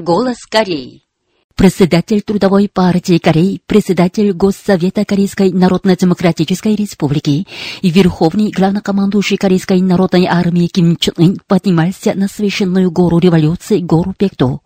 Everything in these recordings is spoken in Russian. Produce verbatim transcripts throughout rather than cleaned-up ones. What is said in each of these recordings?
Голос Кореи. Председатель Трудовой партии Кореи, председатель Госсовета Корейской Народно-Демократической Республики и верховный главнокомандующий Корейской Народной Армии Ким Чен Ын поднимался на священную гору революции, гору Пэкту.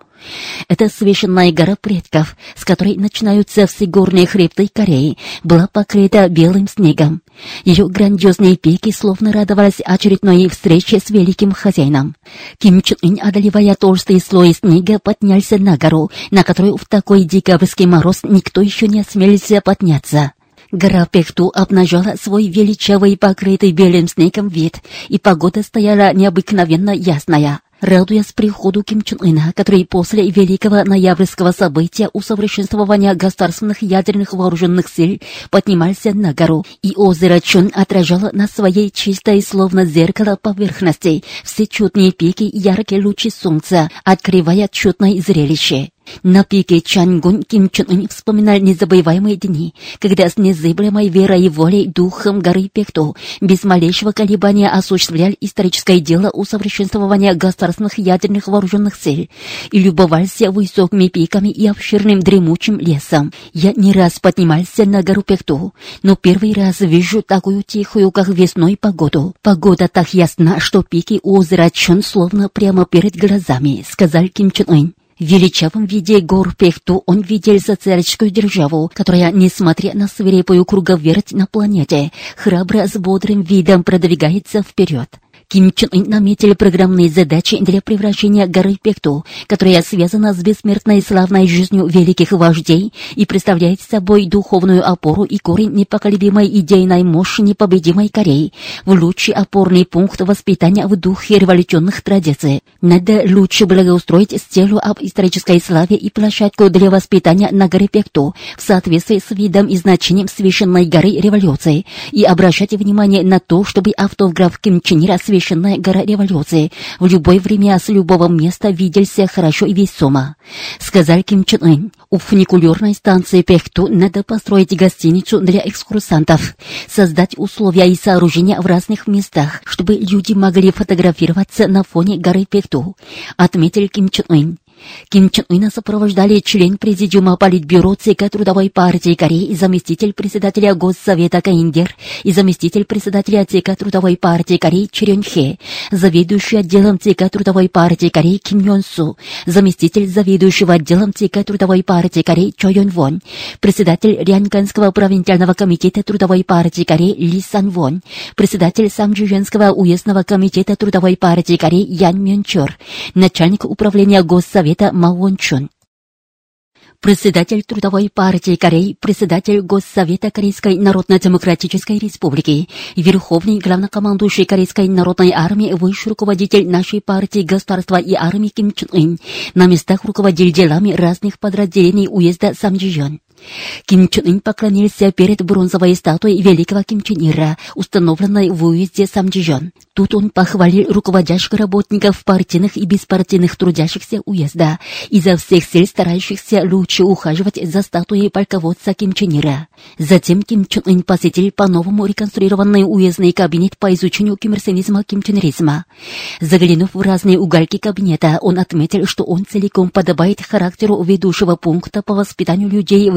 Эта священная гора предков, с которой начинаются все горные хребты Кореи, была покрыта белым снегом. Ее грандиозные пики словно радовались очередной встрече с великим хозяином. Ким Чен Ын, одолевая толстый слой снега, поднялся на гору, на которую в такой декабрьский мороз никто еще не осмелился подняться. Гора Пэкту обнажала свой величавый, покрытый белым снегом вид, и погода стояла необыкновенно ясная. Радуясь приходу Ким Чен Ына, который после великого ноябрьского события усовершенствования государственных ядерных вооруженных сил поднимался на гору, и озеро Чхон отражало на своей чистой, словно зеркало поверхности, все чудные пики и яркие лучи солнца, открывая чудное зрелище. На пике Чангун Ким Чен Ын вспоминал незабываемые дни, когда с незыблемой верой и волей духом горы Пэкту без малейшего колебания осуществлял историческое дело усовершенствования государственных ядерных вооруженных сил и любовался высокими пиками и обширным дремучим лесом. Я не раз поднимался на гору Пэкту, но первый раз вижу такую тихую, как весной, погоду. Погода так ясна, что пики озера Чхон словно прямо перед глазами, сказал Ким Чен Ын. В величавом виде гор Пэкту он видел социалистическую державу, которая, несмотря на свирепую круговерть на планете, храбро с бодрым видом продвигается вперед. Ким Чен Ын наметил программные задачи для превращения горы Пэкту, которая связана с бессмертной славной жизнью великих вождей и представляет собой духовную опору и корень непоколебимой идейной мощи непобедимой Кореи, в лучший опорный пункт воспитания в духе революционных традиций. Надо лучше благоустроить стелу об исторической славе и площадку для воспитания на горе Пэкту в соответствии с видом и значением священной горы революции и обращать внимание на то, чтобы автограф Ким Чен Ира «Священная гора революции» в любое время с любого места виделся хорошо и весомо, сказал Ким Чен Ын. У фуникулерной станции Пэкту надо построить гостиницу для экскурсантов, создать условия и сооружения в разных местах, чтобы люди могли фотографироваться на фоне горы Пэкту, отметил Ким Чен Ын. Ким Чен Ына сопровождали член Президиума Политбюро ЦК Трудовой партии Кореи и заместитель председателя Госсовета Кандинер и заместитель председателя ЦК Трудовой партии Кореи Чирен Хе, заведующий отделом ЦК Трудовой партии Кореи Ким Йон Су, заместитель заведующего отделом ЦК Трудовой партии Кореи Чо Йон Вон, председатель Рянганского провинциального комитета Трудовой партии Кореи Ли Сан Вон, председатель Самджиёнского уездного комитета Трудовой партии Кореи Ян Мён Чор, начальник управления Госсовета Это Мавон Чун. Председатель Трудовой партии Кореи, председатель Госсовета Корейской Народно-Демократической Республики, верховный главнокомандующий Корейской Народной Армии, высший руководитель нашей партии, государства и армии Ким Чен Ын на местах руководил делами разных подразделений уезда Самджиён. Ким Чен Ын поклонился перед бронзовой статуей великого Ким Чен Ира, установленной в уезде Самджиён. Тут он похвалил руководящих работников партийных и беспартийных трудящихся уезда, изо всех сил старающихся лучше ухаживать за статуей полководца Ким Чен Ира. Затем Ким Чен Ын посетил по-новому реконструированный уездный кабинет по изучению кимирсенизма кимченеризма. Заглянув в разные уголки кабинета, он отметил, что он целиком подобает характеру ведущего пункта по воспитанию людей в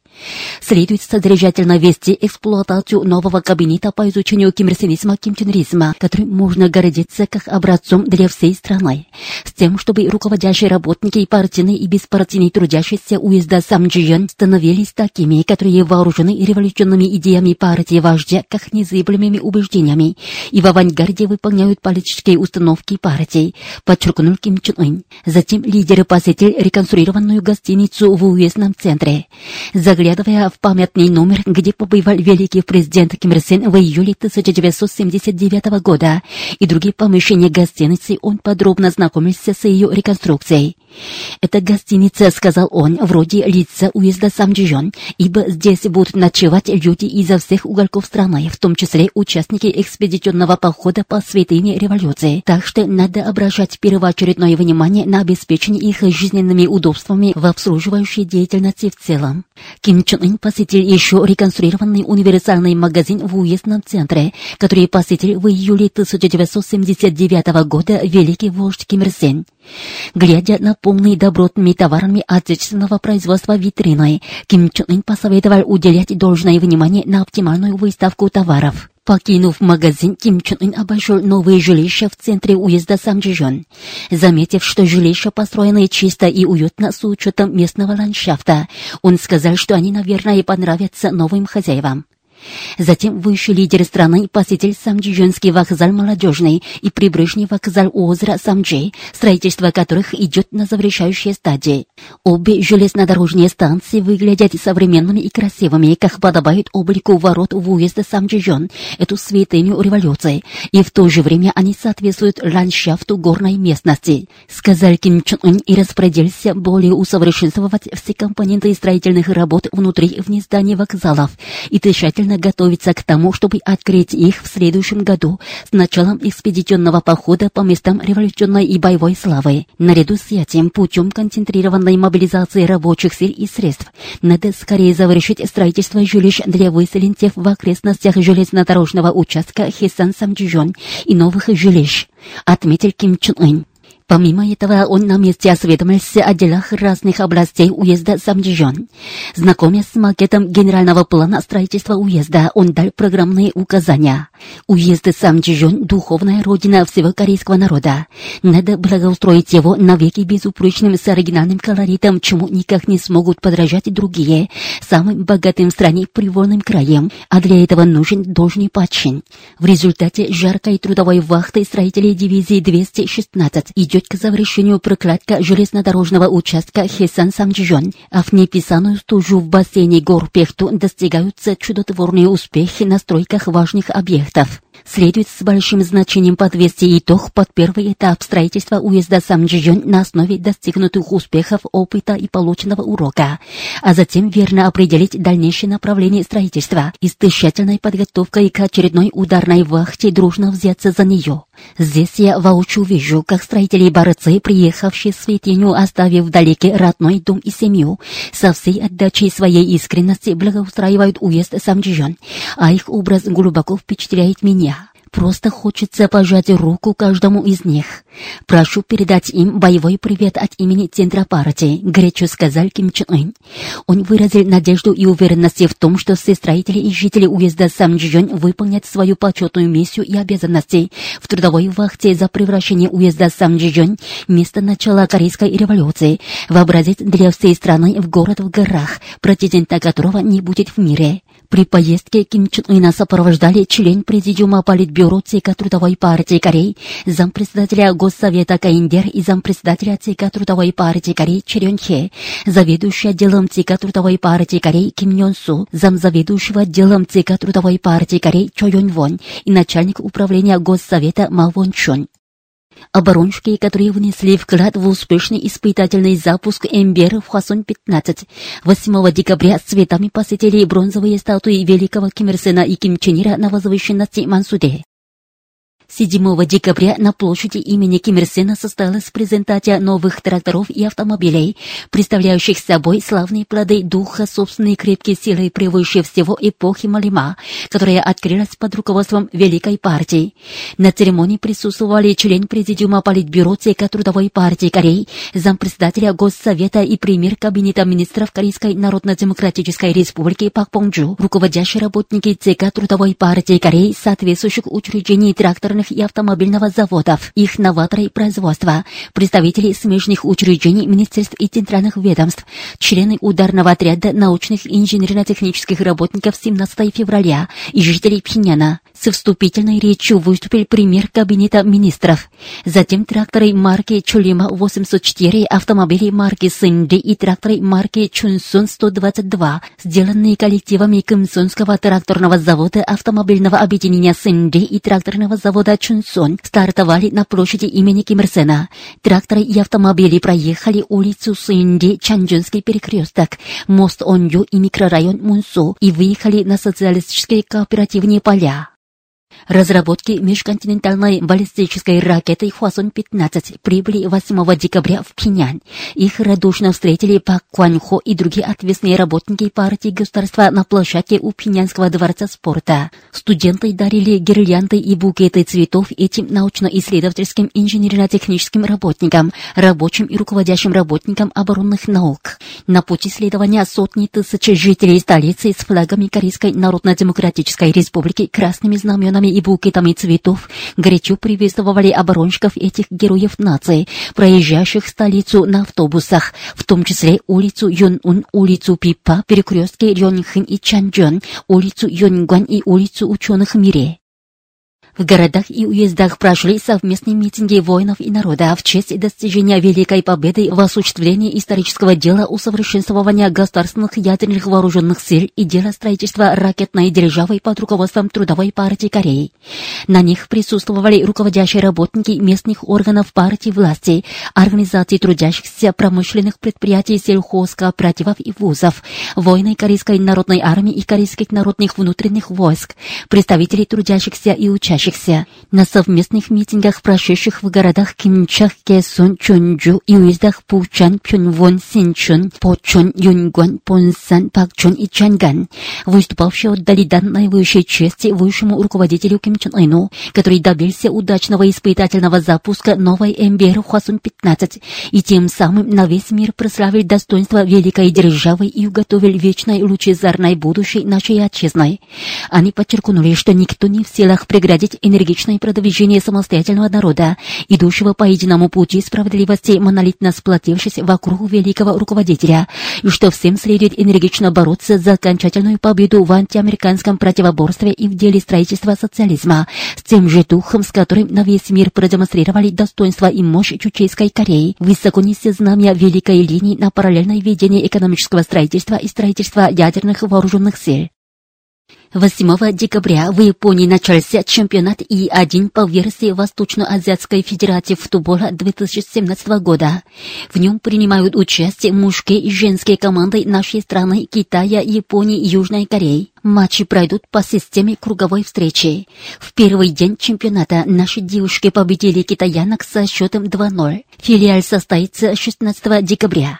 Следует содержательно вести эксплуатацию нового кабинета по изучению кимирсенизма кимченеризма, которым можно гордиться как образцом для всей страны, с тем, чтобы руководящие работники партийные и беспартийные трудящиеся уезда Самджиён становились такими, которые вооружены революционными идеями партии вождя как незыблемыми убеждениями и в авангарде выполняют политические установки партии, подчеркнул Ким Чен Ын. Затем лидеры посетили реконструированную гостиницу в уездном центре. Заглядывая в памятный номер, где побывал великий президент Ким Ир Сен в июле тысяча девятьсот семьдесят девятого года, и другие помещения гостиницы, он подробно знакомился с ее реконструкцией. «Эта гостиница, — сказал он, — вроде лица уезда Самджиён, ибо здесь будут ночевать люди изо всех уголков страны, в том числе участники экспедиционного похода по святыне революции, так что надо обращать первоочередное внимание на обеспечение их жизненными удобствами в обслуживающей деятельности в целом». Ким Чен Ын посетил еще реконструированный универсальный магазин в уездном центре, который посетил в июле тысяча девятьсот семьдесят девятого года великий вождь Ким Ир Сен. Глядя на полные добротными товарами отечественного производства витрины, Ким Чен Ын посоветовал уделять должное внимание на оптимальную выставку товаров. Покинув магазин, Ким Чен Ын обошел новое жилище в центре уезда Самджиён. Заметив, что жилища построены чисто и уютно с учетом местного ландшафта, он сказал, что они, наверное, понравятся новым хозяевам. Затем высший лидер страны посетил Самджиёнский вокзал Молодежный и прибрежный вокзал у озера Самджи, строительство которых идет на завершающей стадии. Обе железнодорожные станции выглядят современными и красивыми, как подобает облику ворот в уезде Самджиён, эту святыню революции, и в то же время они соответствуют ландшафту горной местности, сказал Ким Чен Ын и распорядился более усовершенствовать все компоненты строительных работ внутри и вне зданий вокзалов и тщательно готовиться к тому, чтобы открыть их в следующем году с началом экспедиционного похода по местам революционной и боевой славы. Наряду с этим, путем концентрированной мобилизации рабочих сил и средств, надо скорее завершить строительство жилищ для выселенцев в окрестностях железнодорожного участка Хесан-Самджон и новых жилищ, отметил Ким Чен Ын. Помимо этого, он на месте осведомился о делах разных областей уезда Самджиён. Знакомясь с макетом генерального плана строительства уезда, он дал программные указания. Уезд Самджиён – духовная родина всего корейского народа. Надо благоустроить его навеки безупречным с оригинальным колоритом, чему никак не смогут подражать другие, самым богатым в стране привольным краем, а для этого нужен должный почин. В результате жаркой трудовой вахты строителей дивизии двести шестнадцать идет к завершению прокладка железнодорожного участка Хесан-Самджон, а в неписаную стужу в бассейне гор Пэкту достигаются чудотворные успехи на стройках важных объектов. Следует с большим значением подвести итог под первый этап строительства уезда Самджиён на основе достигнутых успехов, опыта и полученного урока, а затем верно определить дальнейшее направление строительства и с тщательной подготовкой к очередной ударной вахте дружно взяться за нее. Здесь я воочию вижу, как строители-борцы, приехавшие в святыню, оставив вдалеке родной дом и семью, со всей отдачей своей искренности благоустраивают уезд Самджиён, а их образ глубоко впечатляет меня. Просто хочется пожать руку каждому из них. Прошу передать им боевой привет от имени Центра партии, горячо сказал Ким Чен Ын. Он выразил надежду и уверенность в том, что все строители и жители уезда Самджиён выполнят свою почетную миссию и обязанности в трудовой вахте за превращение уезда Самджиён, место начала Корейской революции, вообразить для всей страны в город в горах, претендента которого не будет в мире. При поездке Ким Чен Ына сопровождали член президиума Политбюро ЦК Трудовой партии Кореи, зампредседателя Госсовета Кандинер и зампредседателя ЦК Трудовой партии Кореи Чон Хён, заведующий отделом ЦК Трудовой партии Кореи Ким Йон Су, замзаведующего отделом ЦК Трудовой партии Кореи Чо Юн Вон и начальник управления Госсовета Ма Вон Чон. Оборонщики, которые внесли вклад в успешный испытательный запуск МБР в Хвасон пятнадцать, восьмого декабря с цветами посетили бронзовые статуи великого Ким Ир Сена и Ким Чен Ира на возвышенности Мансуде. седьмого декабря на площади имени Ким Ир Сена состоялась презентация новых тракторов и автомобилей, представляющих собой славные плоды духа собственной крепкой силы превыше всего эпохи Малима, которая открылась под руководством Великой партии. На церемонии присутствовали член президиума Политбюро ЦК Трудовой партии Кореи, зампредседателя Госсовета и премьер Кабинета министров Корейской Народно-демократической республики Пак Понджу, руководящие работники ЦК Трудовой партии Кореи, соответствующих учреждений тракторных и автомобильного заводов, их новаторы производства, представители смежных учреждений, министерств и центральных ведомств, члены ударного отряда научных и инженерно-технических работников семнадцатого февраля и жителей Пхеньяна. Со вступительной речью выступил премьер Кабинета министров. Затем тракторы марки Чуньма восемьсот четыре, автомобили марки Синди и тракторы марки Чунсон сто двадцать два, сделанные коллективами Кымсонского тракторного завода, автомобильного объединения Синди и тракторного завода Чунсон, стартовали на площади имени Ким Ир Сена. Тракторы и автомобили проехали улицу Синди, Чанчжунский перекресток, мост Онью и микрорайон Мунсу и выехали на социалистические кооперативные поля. Разработки межконтинентальной баллистической ракеты Хвасон пятнадцать прибыли восьмого декабря в Пхеньян. Их радушно встретили Пак Куаньхо и другие ответственные работники партии государства на площадке у Пхеньянского дворца спорта. Студенты дарили гирлянды и букеты цветов этим научно-исследовательским инженерно-техническим работникам, рабочим и руководящим работникам оборонных наук. На пути следования сотни тысяч жителей столицы с флагами Корейской Народно-Демократической Республики, красными знаменами и букетами цветов горячо приветствовали оборонщиков этих героев нации, проезжающих столицу на автобусах, в том числе улицу Йон-Ун, улицу Пипа, перекрестки Рёнхын и Чанчжон, улицу Йонгуан и улицу ученых в мире. В городах и уездах прошли совместные митинги воинов и народа в честь достижения Великой Победы в осуществлении исторического дела усовершенствования государственных ядерных вооруженных сил и дела строительства ракетной державы под руководством Трудовой партии Кореи. На них присутствовали руководящие работники местных органов партии власти, организаций трудящихся, промышленных предприятий, сельхозкооперативов и вузов, воины Корейской народной армии и корейских народных внутренних войск, представители трудящихся и учащихся. На совместных митингах, прошедших в городах Кимчах, Кэсон, Чонджу и уездах Пучан, Пюнвон, Синчун, Почон, Юнгон, Понсан, Пакчон и Чанган, выступавшие отдали данной высшей чести высшему руководителю Ким Чен Ыну, который добился удачного испытательного запуска новой МБР Хвасон пятнадцать и тем самым на весь мир прославил достоинство великой державы и уготовил вечное лучезарное будущее нашей отчизны. Они подчеркнули, что никто не в силах преградить энергичное продвижение самостоятельного народа, идущего по единому пути справедливости, монолитно сплотившись вокруг великого руководителя, и что всем следует энергично бороться за окончательную победу в антиамериканском противоборстве и в деле строительства социализма, с тем же духом, с которым на весь мир продемонстрировали достоинство и мощь Чучейской Кореи, высоко неся знамя великой линии на параллельное ведение экономического строительства и строительства ядерных вооруженных сил. восьмого декабря в Японии начался чемпионат И один по версии Восточно-Азиатской Федерации футбола две тысячи семнадцатого года. В нем принимают участие мужские и женские команды нашей страны, Китая, Японии и Южной Кореи. Матчи пройдут по системе круговой встречи. В первый день чемпионата наши девушки победили китаянок со счетом два ноль. Финал состоится шестнадцатого декабря.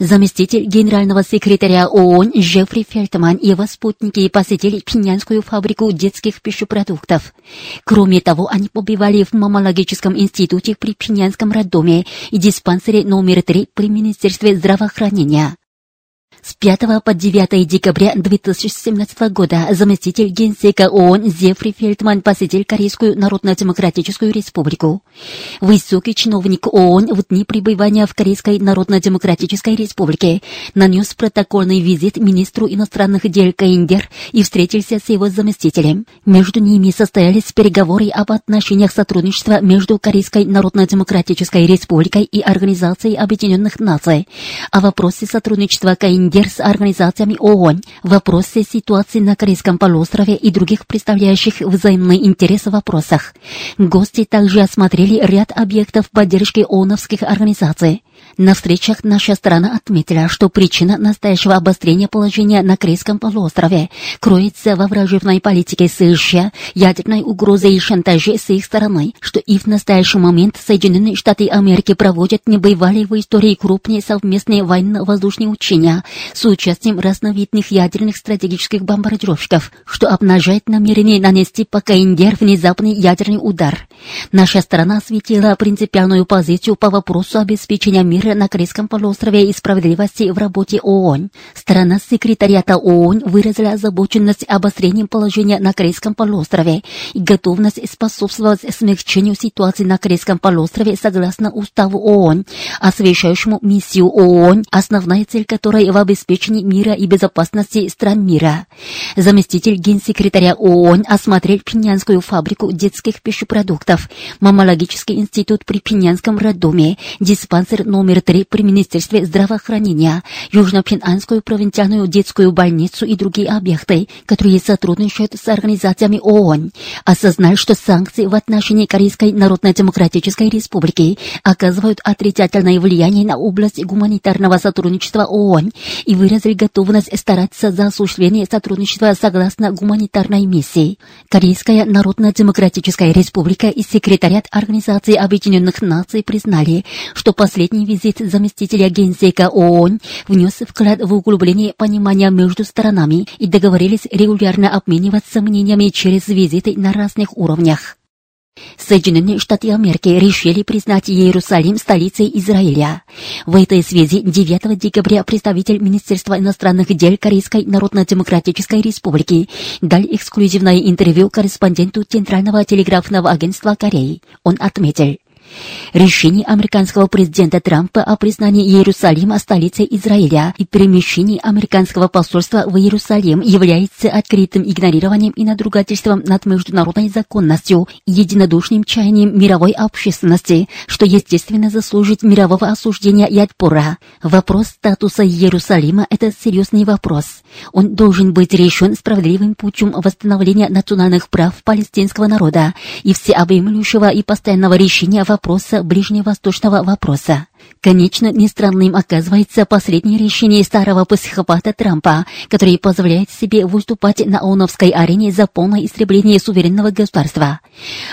Заместитель генерального секретаря ООН Джеффри Фелтман и его спутники посетили Пхеньянскую фабрику детских пищепродуктов. Кроме того, они побывали в маммологическом институте при Пхеньянском роддоме и диспансере номер три при Министерстве здравоохранения. С пятого по девятое декабря две тысячи семнадцатого года заместитель генсека ООН Джеффри Фелтман посетил Корейскую Народно-Демократическую Республику. Высокий чиновник ООН в дни пребывания в Корейской Народно-Демократической Республике нанес протокольный визит министру иностранных дел Кандинер и встретился с его заместителем. Между ними состоялись переговоры об отношениях сотрудничества между Корейской Народно-Демократической Республикой и Организацией Объединенных Наций, о вопросе сотрудничества Кандинер с организациями ООН, вопросы ситуации на Корейском полуострове и других представляющих взаимный интерес вопросах. Гости также осмотрели ряд объектов поддержки ООНовских организаций. На встречах наша страна отметила, что причина настоящего обострения положения на Корейском полуострове кроется во враждебной политике США, ядерной угрозе и шантаже с их стороны, что и в настоящий момент Соединенные Штаты Америки проводят небывалые в истории крупные совместные военно-воздушные учения с участием разновидных ядерных стратегических бомбардировщиков, что обнажает намерение нанести по Кандинер внезапный ядерный удар. Наша страна осветила принципиальную позицию по вопросу обеспечения мира на Корейском полуострове и справедливости в работе ООН. Страна секретариата ООН выразила озабоченность обострением положения на Корейском полуострове и готовность способствовать смягчению ситуации на Корейском полуострове согласно уставу ООН, освещающему миссию ООН, основная цель которой в обеспечении мира и безопасности стран мира. Заместитель генсекретаря ООН осмотрел Пхеньянскую фабрику детских пищепродуктов, маммологический институт при Пхеньянском роддоме, диспансер номер три при Министерстве здравоохранения, Южно-Пхеньянскую провинциальную детскую больницу и другие объекты, которые сотрудничают с организациями ООН. Осознал, что санкции в отношении Корейской Народно-Демократической Республики оказывают отрицательное влияние на область гуманитарного сотрудничества ООН и выразили готовность стараться за осуществление сотрудничества согласно гуманитарной миссии. Корейская Народно-Демократическая Республика и Секретариат Организации Объединенных Наций признали, что последний визит заместителя генсека ООН внес вклад в углубление понимания между сторонами и договорились регулярно обмениваться мнениями через визиты на разных уровнях. Соединенные Штаты Америки решили признать Иерусалим столицей Израиля. В этой связи девятого декабря представитель Министерства иностранных дел Корейской Народно-Демократической Республики дал эксклюзивное интервью корреспонденту Центрального телеграфного агентства Кореи. Он отметил: решение американского президента Трампа о признании Иерусалима столицей Израиля и перемещении американского посольства в Иерусалим является открытым игнорированием и надругательством над международной законностью и единодушным чаянием мировой общественности, что естественно заслужит мирового осуждения и отпора. Вопрос статуса Иерусалима – это серьезный вопрос. Он должен быть решен справедливым путем восстановления национальных прав палестинского народа и всеобъемлющего и постоянного решения вопроса. вопроса ближневосточного вопроса. Конечно, не странным оказывается последнее решение старого психопата Трампа, который позволяет себе выступать на ООНовской арене за полное истребление суверенного государства.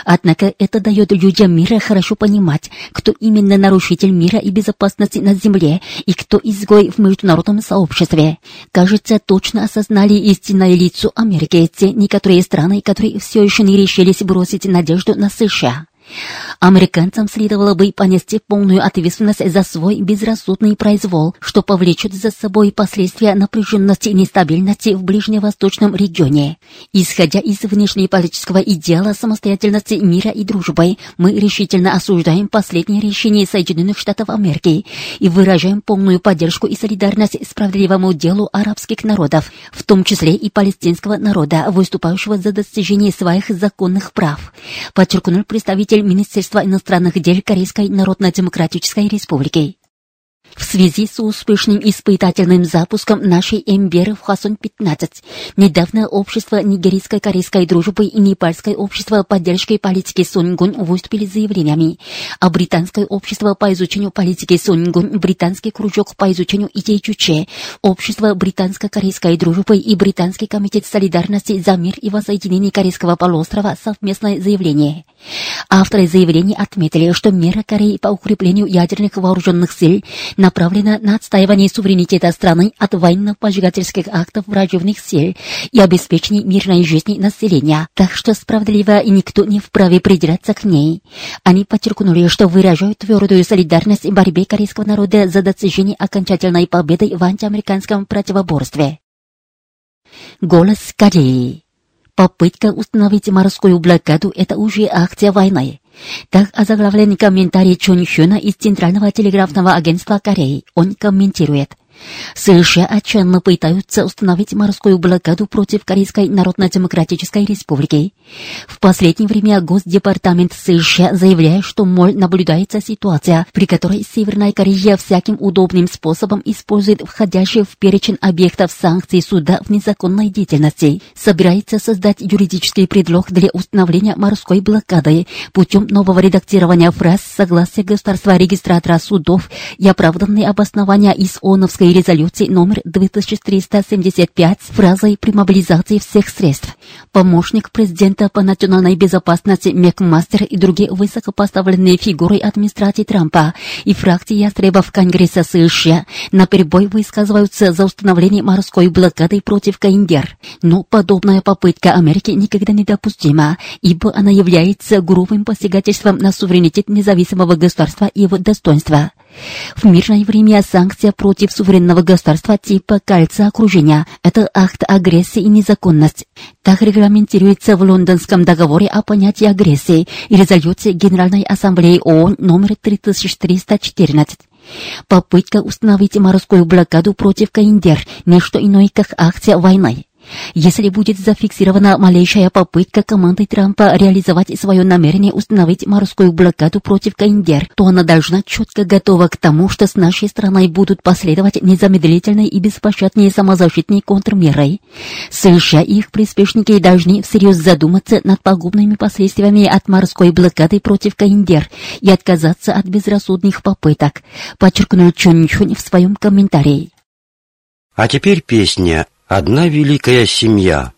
Однако это дает людям мира хорошо понимать, кто именно нарушитель мира и безопасности на земле и кто изгой в международном сообществе. Кажется, точно осознали истинное лицо Америки те некоторые страны, которые все еще не решились бросить надежду на США. Американцам следовало бы понести полную ответственность за свой безрассудный произвол, что повлечет за собой последствия напряженности и нестабильности в ближневосточном регионе. Исходя из внешнеполитического идеала самостоятельности мира и дружбы, мы решительно осуждаем последнее решение Соединенных Штатов Америки и выражаем полную поддержку и солидарность справедливому делу арабских народов, в том числе и палестинского народа, выступающего за достижение своих законных прав, подчеркнул представитель Министерства иностранных дел Корейской Народно-Демократической Республики. В связи с успешным испытательным запуском нашей МБР в Хвасон пятнадцать, недавно Общество Нигерийско-Корейской дружбы и Непальское общество поддержки политики Сонгун выступили заявлениями, а Британское общество по изучению политики Сонгун, Британский кружок по изучению идей Чуче, Общество Британско-Корейской дружбы и Британский комитет солидарности за мир и воссоединение Корейского полуострова совместное заявление. Авторы заявления отметили, что мера Кореи по укреплению ядерных вооруженных сил направлена на отстаивание суверенитета страны от военно-поджигательских актов враждебных сил и обеспечение мирной жизни населения, так что справедливо и никто не вправе придираться к ней. Они подчеркнули, что выражают твердую солидарность в борьбе корейского народа за достижение окончательной победы в антиамериканском противоборстве. Голос Кореи. Попытка установить морскую блокаду – это уже акция войны. Так озаглавлен комментарий Чон Хёна из Центрального телеграфного агентства Кореи. Он комментирует: США отчаянно пытаются установить морскую блокаду против Корейской Народно-Демократической Республики. В последнее время Госдепартамент США заявляет, что, мол, наблюдается ситуация, при которой Северная Корея всяким удобным способом использует входящие в перечень объектов санкций суда в незаконной деятельности, собирается создать юридический предлог для установления морской блокады путем нового редактирования фраз согласия государства-регистратора судов и оправданные обоснования из ООНовской резолюции номер две тысячи триста семьдесят пять с фразой при мобилизации всех средств. Помощник президента по национальной безопасности Мекмастер и другие высокопоставленные фигуры администрации Трампа и фракции ястребов Конгресса США наперебой высказываются за установление морской блокады против Кандинер. Но подобная попытка Америки никогда недопустима, ибо она является грубым посягательством на суверенитет независимого государства и его достоинства. В мирное время санкция против суверенного государства типа кольца окружения – это акт агрессии и незаконность. Так регламентируется в Лондонском договоре о понятии агрессии и резолюции Генеральной Ассамблеи ООН номер три тысячи триста четырнадцать. Попытка установить морскую блокаду против Кандинер – не что иное, как акция войны. Если будет зафиксирована малейшая попытка команды Трампа реализовать свое намерение установить морскую блокаду против Кандинер, то она должна четко готова к тому, что с нашей страной будут последовать незамедлительные и беспощадные самозащитные контрмеры. США и их приспешники должны всерьез задуматься над пагубными последствиями от морской блокады против Кандинер и отказаться от безрассудных попыток, подчеркнул Чон Хён в своем комментарии. А теперь песня «Одна великая семья».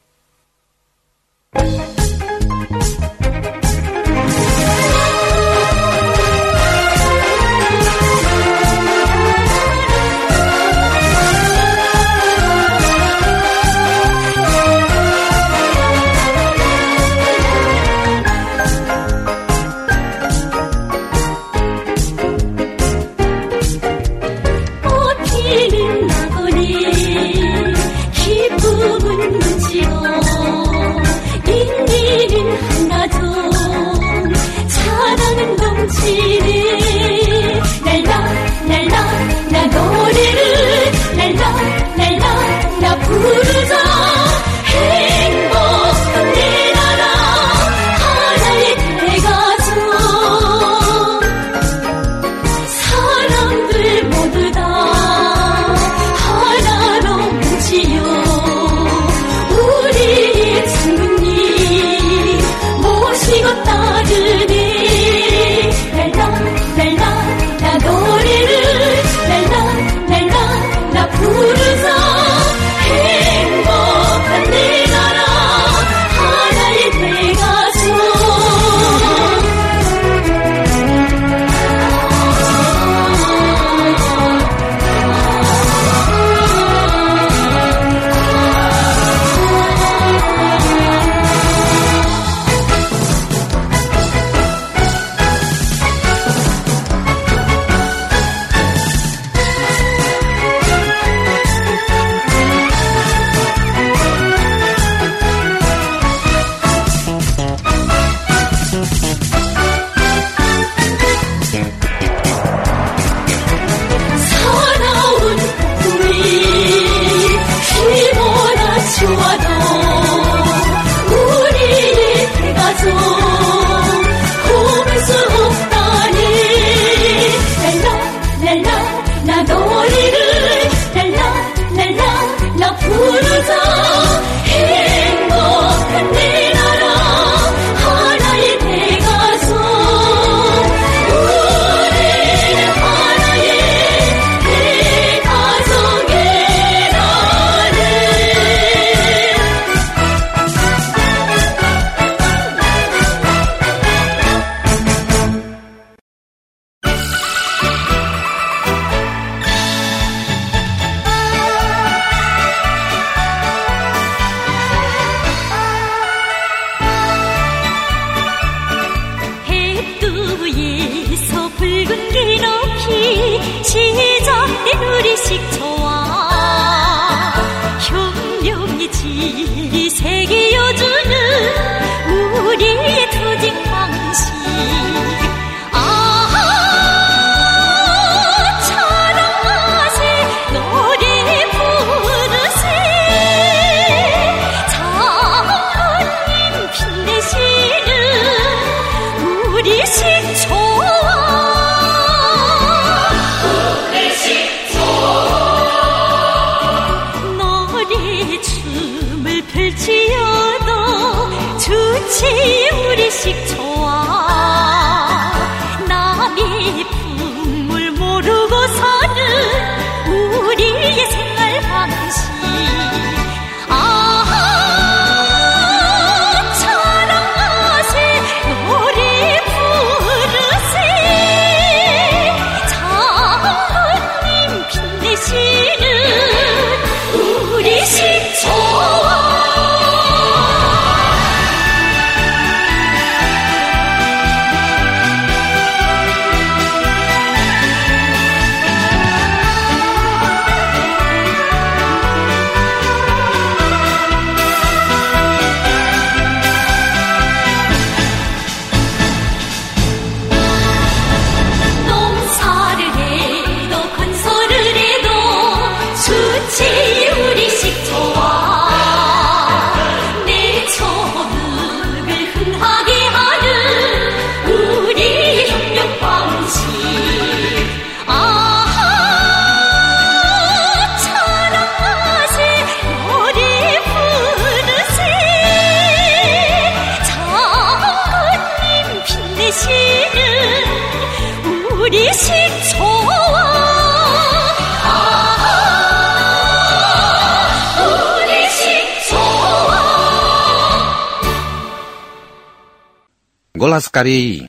Голос Кореи.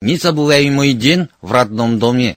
Незабываемый день в родном доме.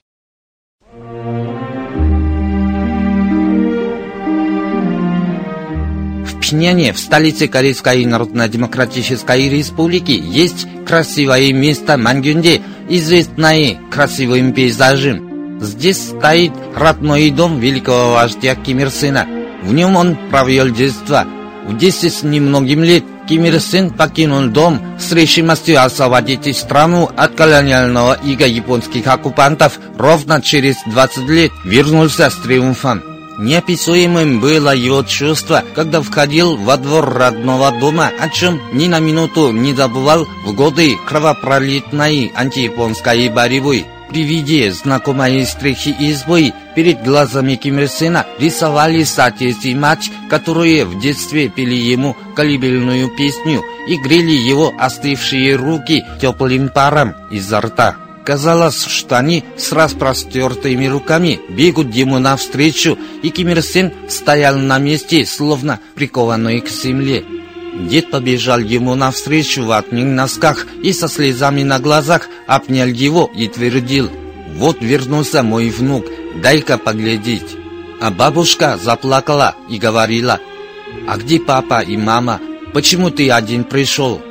В Пхеньяне, в столице Корейской Народно-Демократической Республики, есть красивое место Мангюнде, известное красивым пейзажем. Здесь стоит родной дом великого вождя Ким Ир Сена. В нем он провел детство. В десять с немногим лет Ким Ир Сен покинул дом с решимостью освободить страну от колониального ига японских оккупантов. Ровно через двадцать лет вернулся с триумфом. Неописуемым было его чувство, когда входил во двор родного дома, о чем ни на минуту не забывал в годы кровопролитной антияпонской борьбы. При виде знакомой стрехи избы перед глазами Ким Ир Сена рисовались отец и мать, которые в детстве пели ему колыбельную песню и грели его остывшие руки теплым паром изо рта. Казалось, что они с распростертыми руками бегут ему навстречу, и Ким Ир Сен стоял на месте, словно прикованный к земле. Дед побежал ему навстречу в одних носках и со слезами на глазах обнял его и твердил: «Вот вернулся мой внук, дай-ка поглядеть». А бабушка заплакала и говорила: «А где папа и мама? Почему ты один пришел?»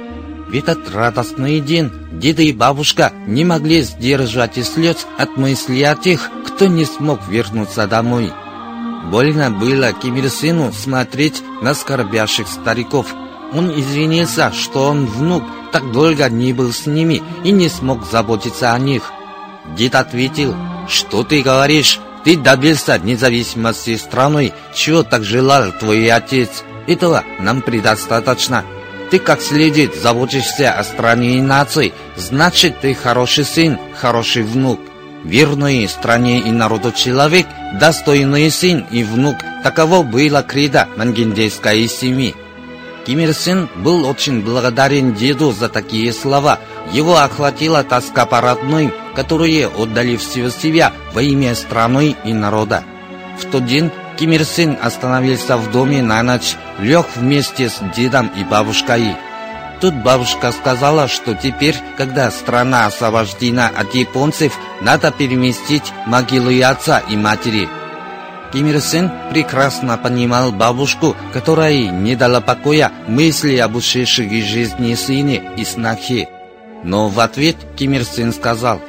В этот радостный день деда и бабушка не могли сдержать слез от мысли о тех, кто не смог вернуться домой. Больно было Ким Ир Сену смотреть на скорбящих стариков. Он извинился, что он внук так долго не был с ними и не смог заботиться о них. Дед ответил: «Что ты говоришь? Ты добился независимости страны, чего так желал твой отец. Этого нам предостаточно. Ты как следует заботишься о стране и нации, значит ты хороший сын, хороший внук. Верный стране и народу человек, достойный сын и внук» – таково было кредо мангюндейской семьи. Ким Ир Сен был очень благодарен деду за такие слова. Его охватила тоска по родным, которые отдали всего себя во имя страны и народа. В тот день Ким Ир Сен остановился в доме на ночь, лег вместе с дедом и бабушкой. Тут бабушка сказала, что теперь, когда страна освобождена от японцев, надо переместить могилы отца и матери. Ким Ир Сен прекрасно понимал бабушку, которая не дала покоя мысли об ушедших из жизни сыне и снохе. Но в ответ Ким Ир Сен сказал: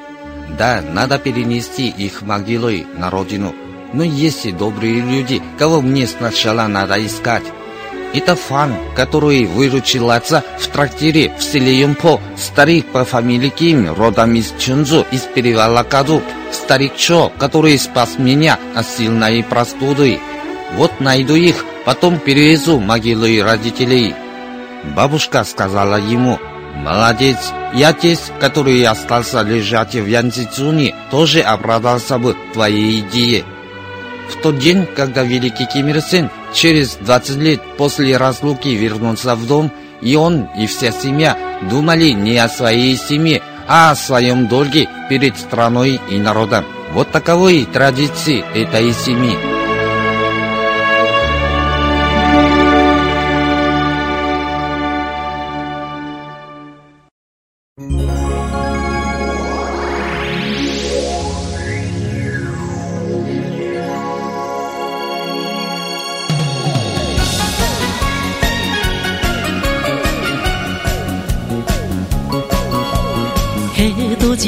«Да, надо перенести их могилы на родину. Но есть и добрые люди, кого мне сначала надо искать». Это Фан, который выручил отца в трактире в селе Юмпо, старик по фамилии Ким, родом из Чунцзу, из перевала Каду, старик Чо, который спас меня от сильной простуды. Вот найду их, потом перевезу могилы родителей. Бабушка сказала ему: «Молодец, и отец, который остался лежать в Янцзюне, тоже обрадовался бы твоей идее». В тот день, когда великий Ким Ир Сен через двадцать лет после разлуки вернулся в дом, и он, и вся семья думали не о своей семье, а о своем долге перед страной и народом. Вот таковы традиции этой семьи.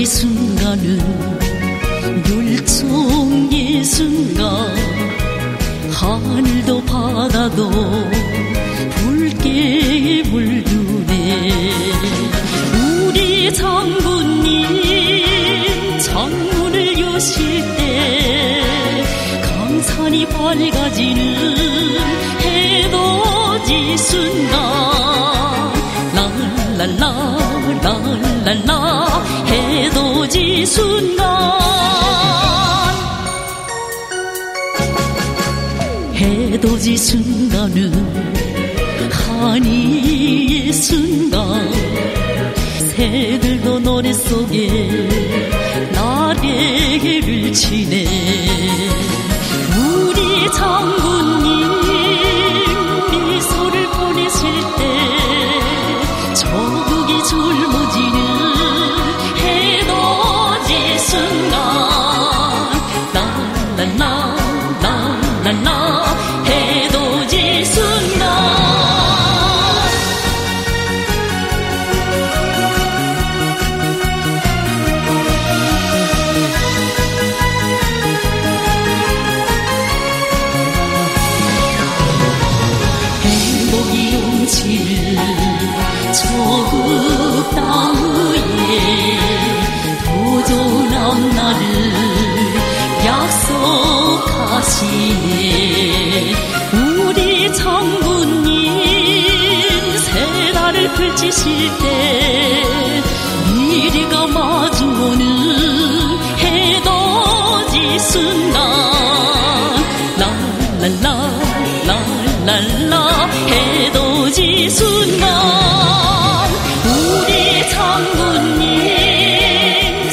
순간은 물총의 순간, 하늘도 바다도 붉게 물드네. 우리 장군님 창문을 여실 때 강산이 밝아지는 해돋이 순간, 랄랄라 랄랄라 해돋이 순간, 해돋이 순간은 한이의 순간, 새들도 노래 속에 나래를 치네. 우리 장군님 미소를 보내실 때 저국이 짊어지는 가지실 때 미리가 맞은 거는 해도 지순다 랄랄라 랄랄라 해도 지순다 우리 장군님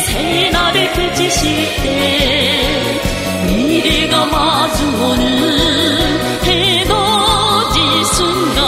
새날을 펼치실 때 미래가 맞은 거는 해도 지순다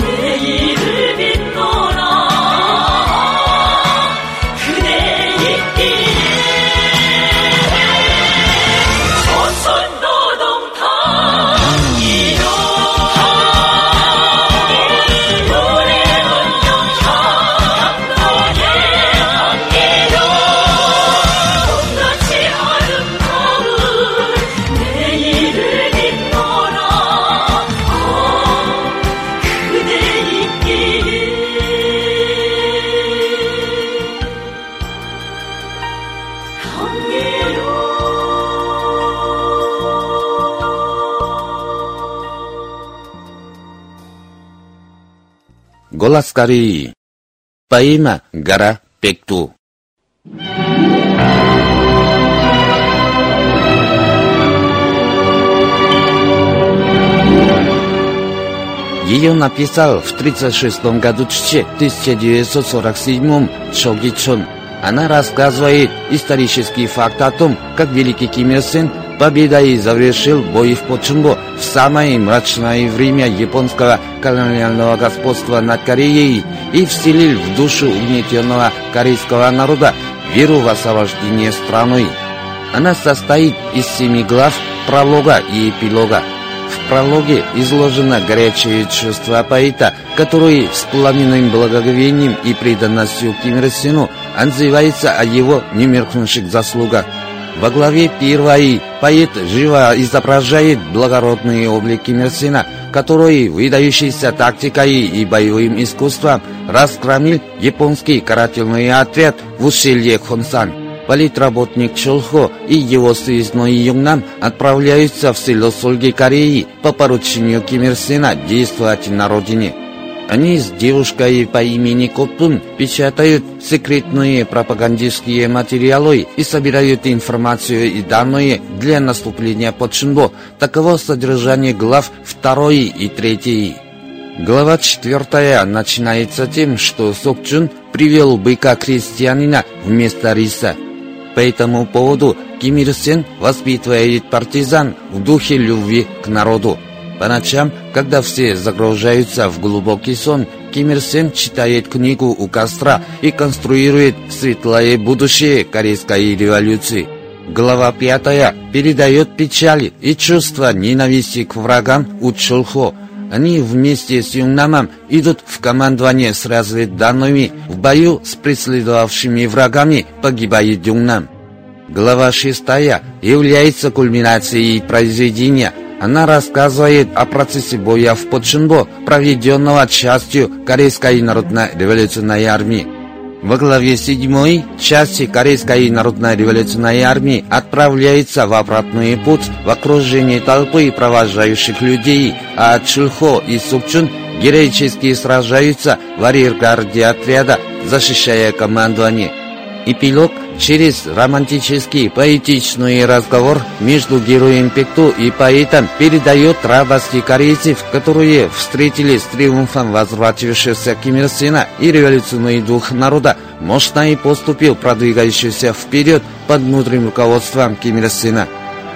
내일을 빛나 Голос Кореи. Поэма «Гора Пэкту». Ее написал в тридцать шестом году Чче, тысяча девятьсот сорок седьмом Сольги. Она рассказывает исторический факт о том, как великий Ким Ир Сен победой завершил бой в Почхонбо в самое мрачное время японского колониального господства над Кореей и вселил в душу угнетенного корейского народа веру в освобождение страны. Она состоит из семи глав, пролога и эпилога. В прологе изложено горячее чувство поэта, который с пламенным благоговением и преданностью Ким Ир Сену отзывается о его немеркнувших заслугах. Во главе первой поэт живо изображает благородные облик Ким Ир Сена, который, выдающийся тактикой и боевым искусством, разгромил японский карательный отряд в ущелье Хонсан. Политработник Чулхо и его связной Югнам отправляются в село Сольги Кореи по поручению Ким Ир Сена действовать на родине. Они с девушкой по имени Копун печатают секретные пропагандистские материалы и собирают информацию и данные для наступления Почхонбо. Таково содержание глав второй и третьей. Глава четвертая начинается тем, что Сок Чун привел быка-крестьянина вместо риса. По этому поводу Ким Ир Сен воспитывает партизан в духе любви к народу. По ночам, когда все загружаются в глубокий сон, Ким Ир Сен читает книгу у костра и конструирует светлое будущее Корейской революции. Глава пятая передает печаль и чувство ненависти к врагам у Чулхо. Они вместе с Юн Намом идут в командование с разведданными. В бою с преследовавшими врагами погибает Юн Нам. Глава шестая является кульминацией произведения. Она рассказывает о процессе боя в Почхонбо, проведенного частью Корейской народно-революционной армии. Во главе седьмой части Корейской народно-революционной армии отправляется в обратный путь в окружении толпы провожающих людей, а Чулхо и Сок Чун героически сражаются в арьергарде отряда, защищая командование. Эпилог через романтический поэтичный разговор между героем Пэкту и поэтом передает радости корейцев, которые встретили с триумфом возвратившегося Ким Ир Сена и революционный дух народа, мощно и поступил продвигающийся вперед под внутренним руководством Ким Ир Сена.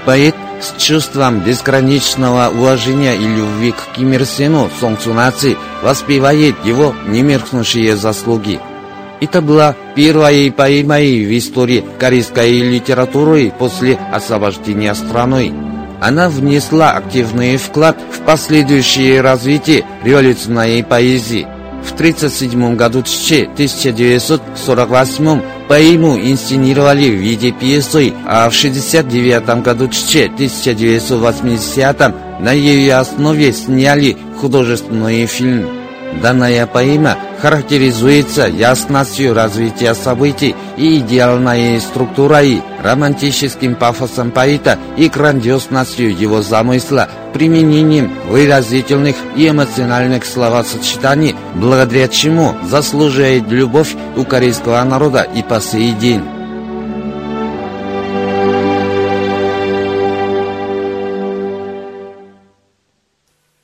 Поэт с чувством безграничного уважения и любви к Ким Ир Сену солнцу нации воспевает его немеркнущие заслуги. Это была первая поэма в истории корейской литературы после освобождения страны. Она внесла активный вклад в последующее развитие революционной поэзии. В тридцать седьмом году Чче, тысяча девятьсот сорок восьмом поэму инсценировали в виде пьесы, а в шестьдесят девятом году Чче, тысяча девятьсот восьмидесятом на ее основе сняли художественный фильм. Данная поэма характеризуется ясностью развития событий и идеальной структурой, романтическим пафосом поэта и грандиозностью его замысла, применением выразительных и эмоциональных словосочетаний, благодаря чему заслуживает любовь у корейского народа и по сей день.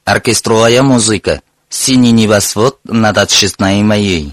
Оркестровая музыка. «Синий небосвод над отчестной моей».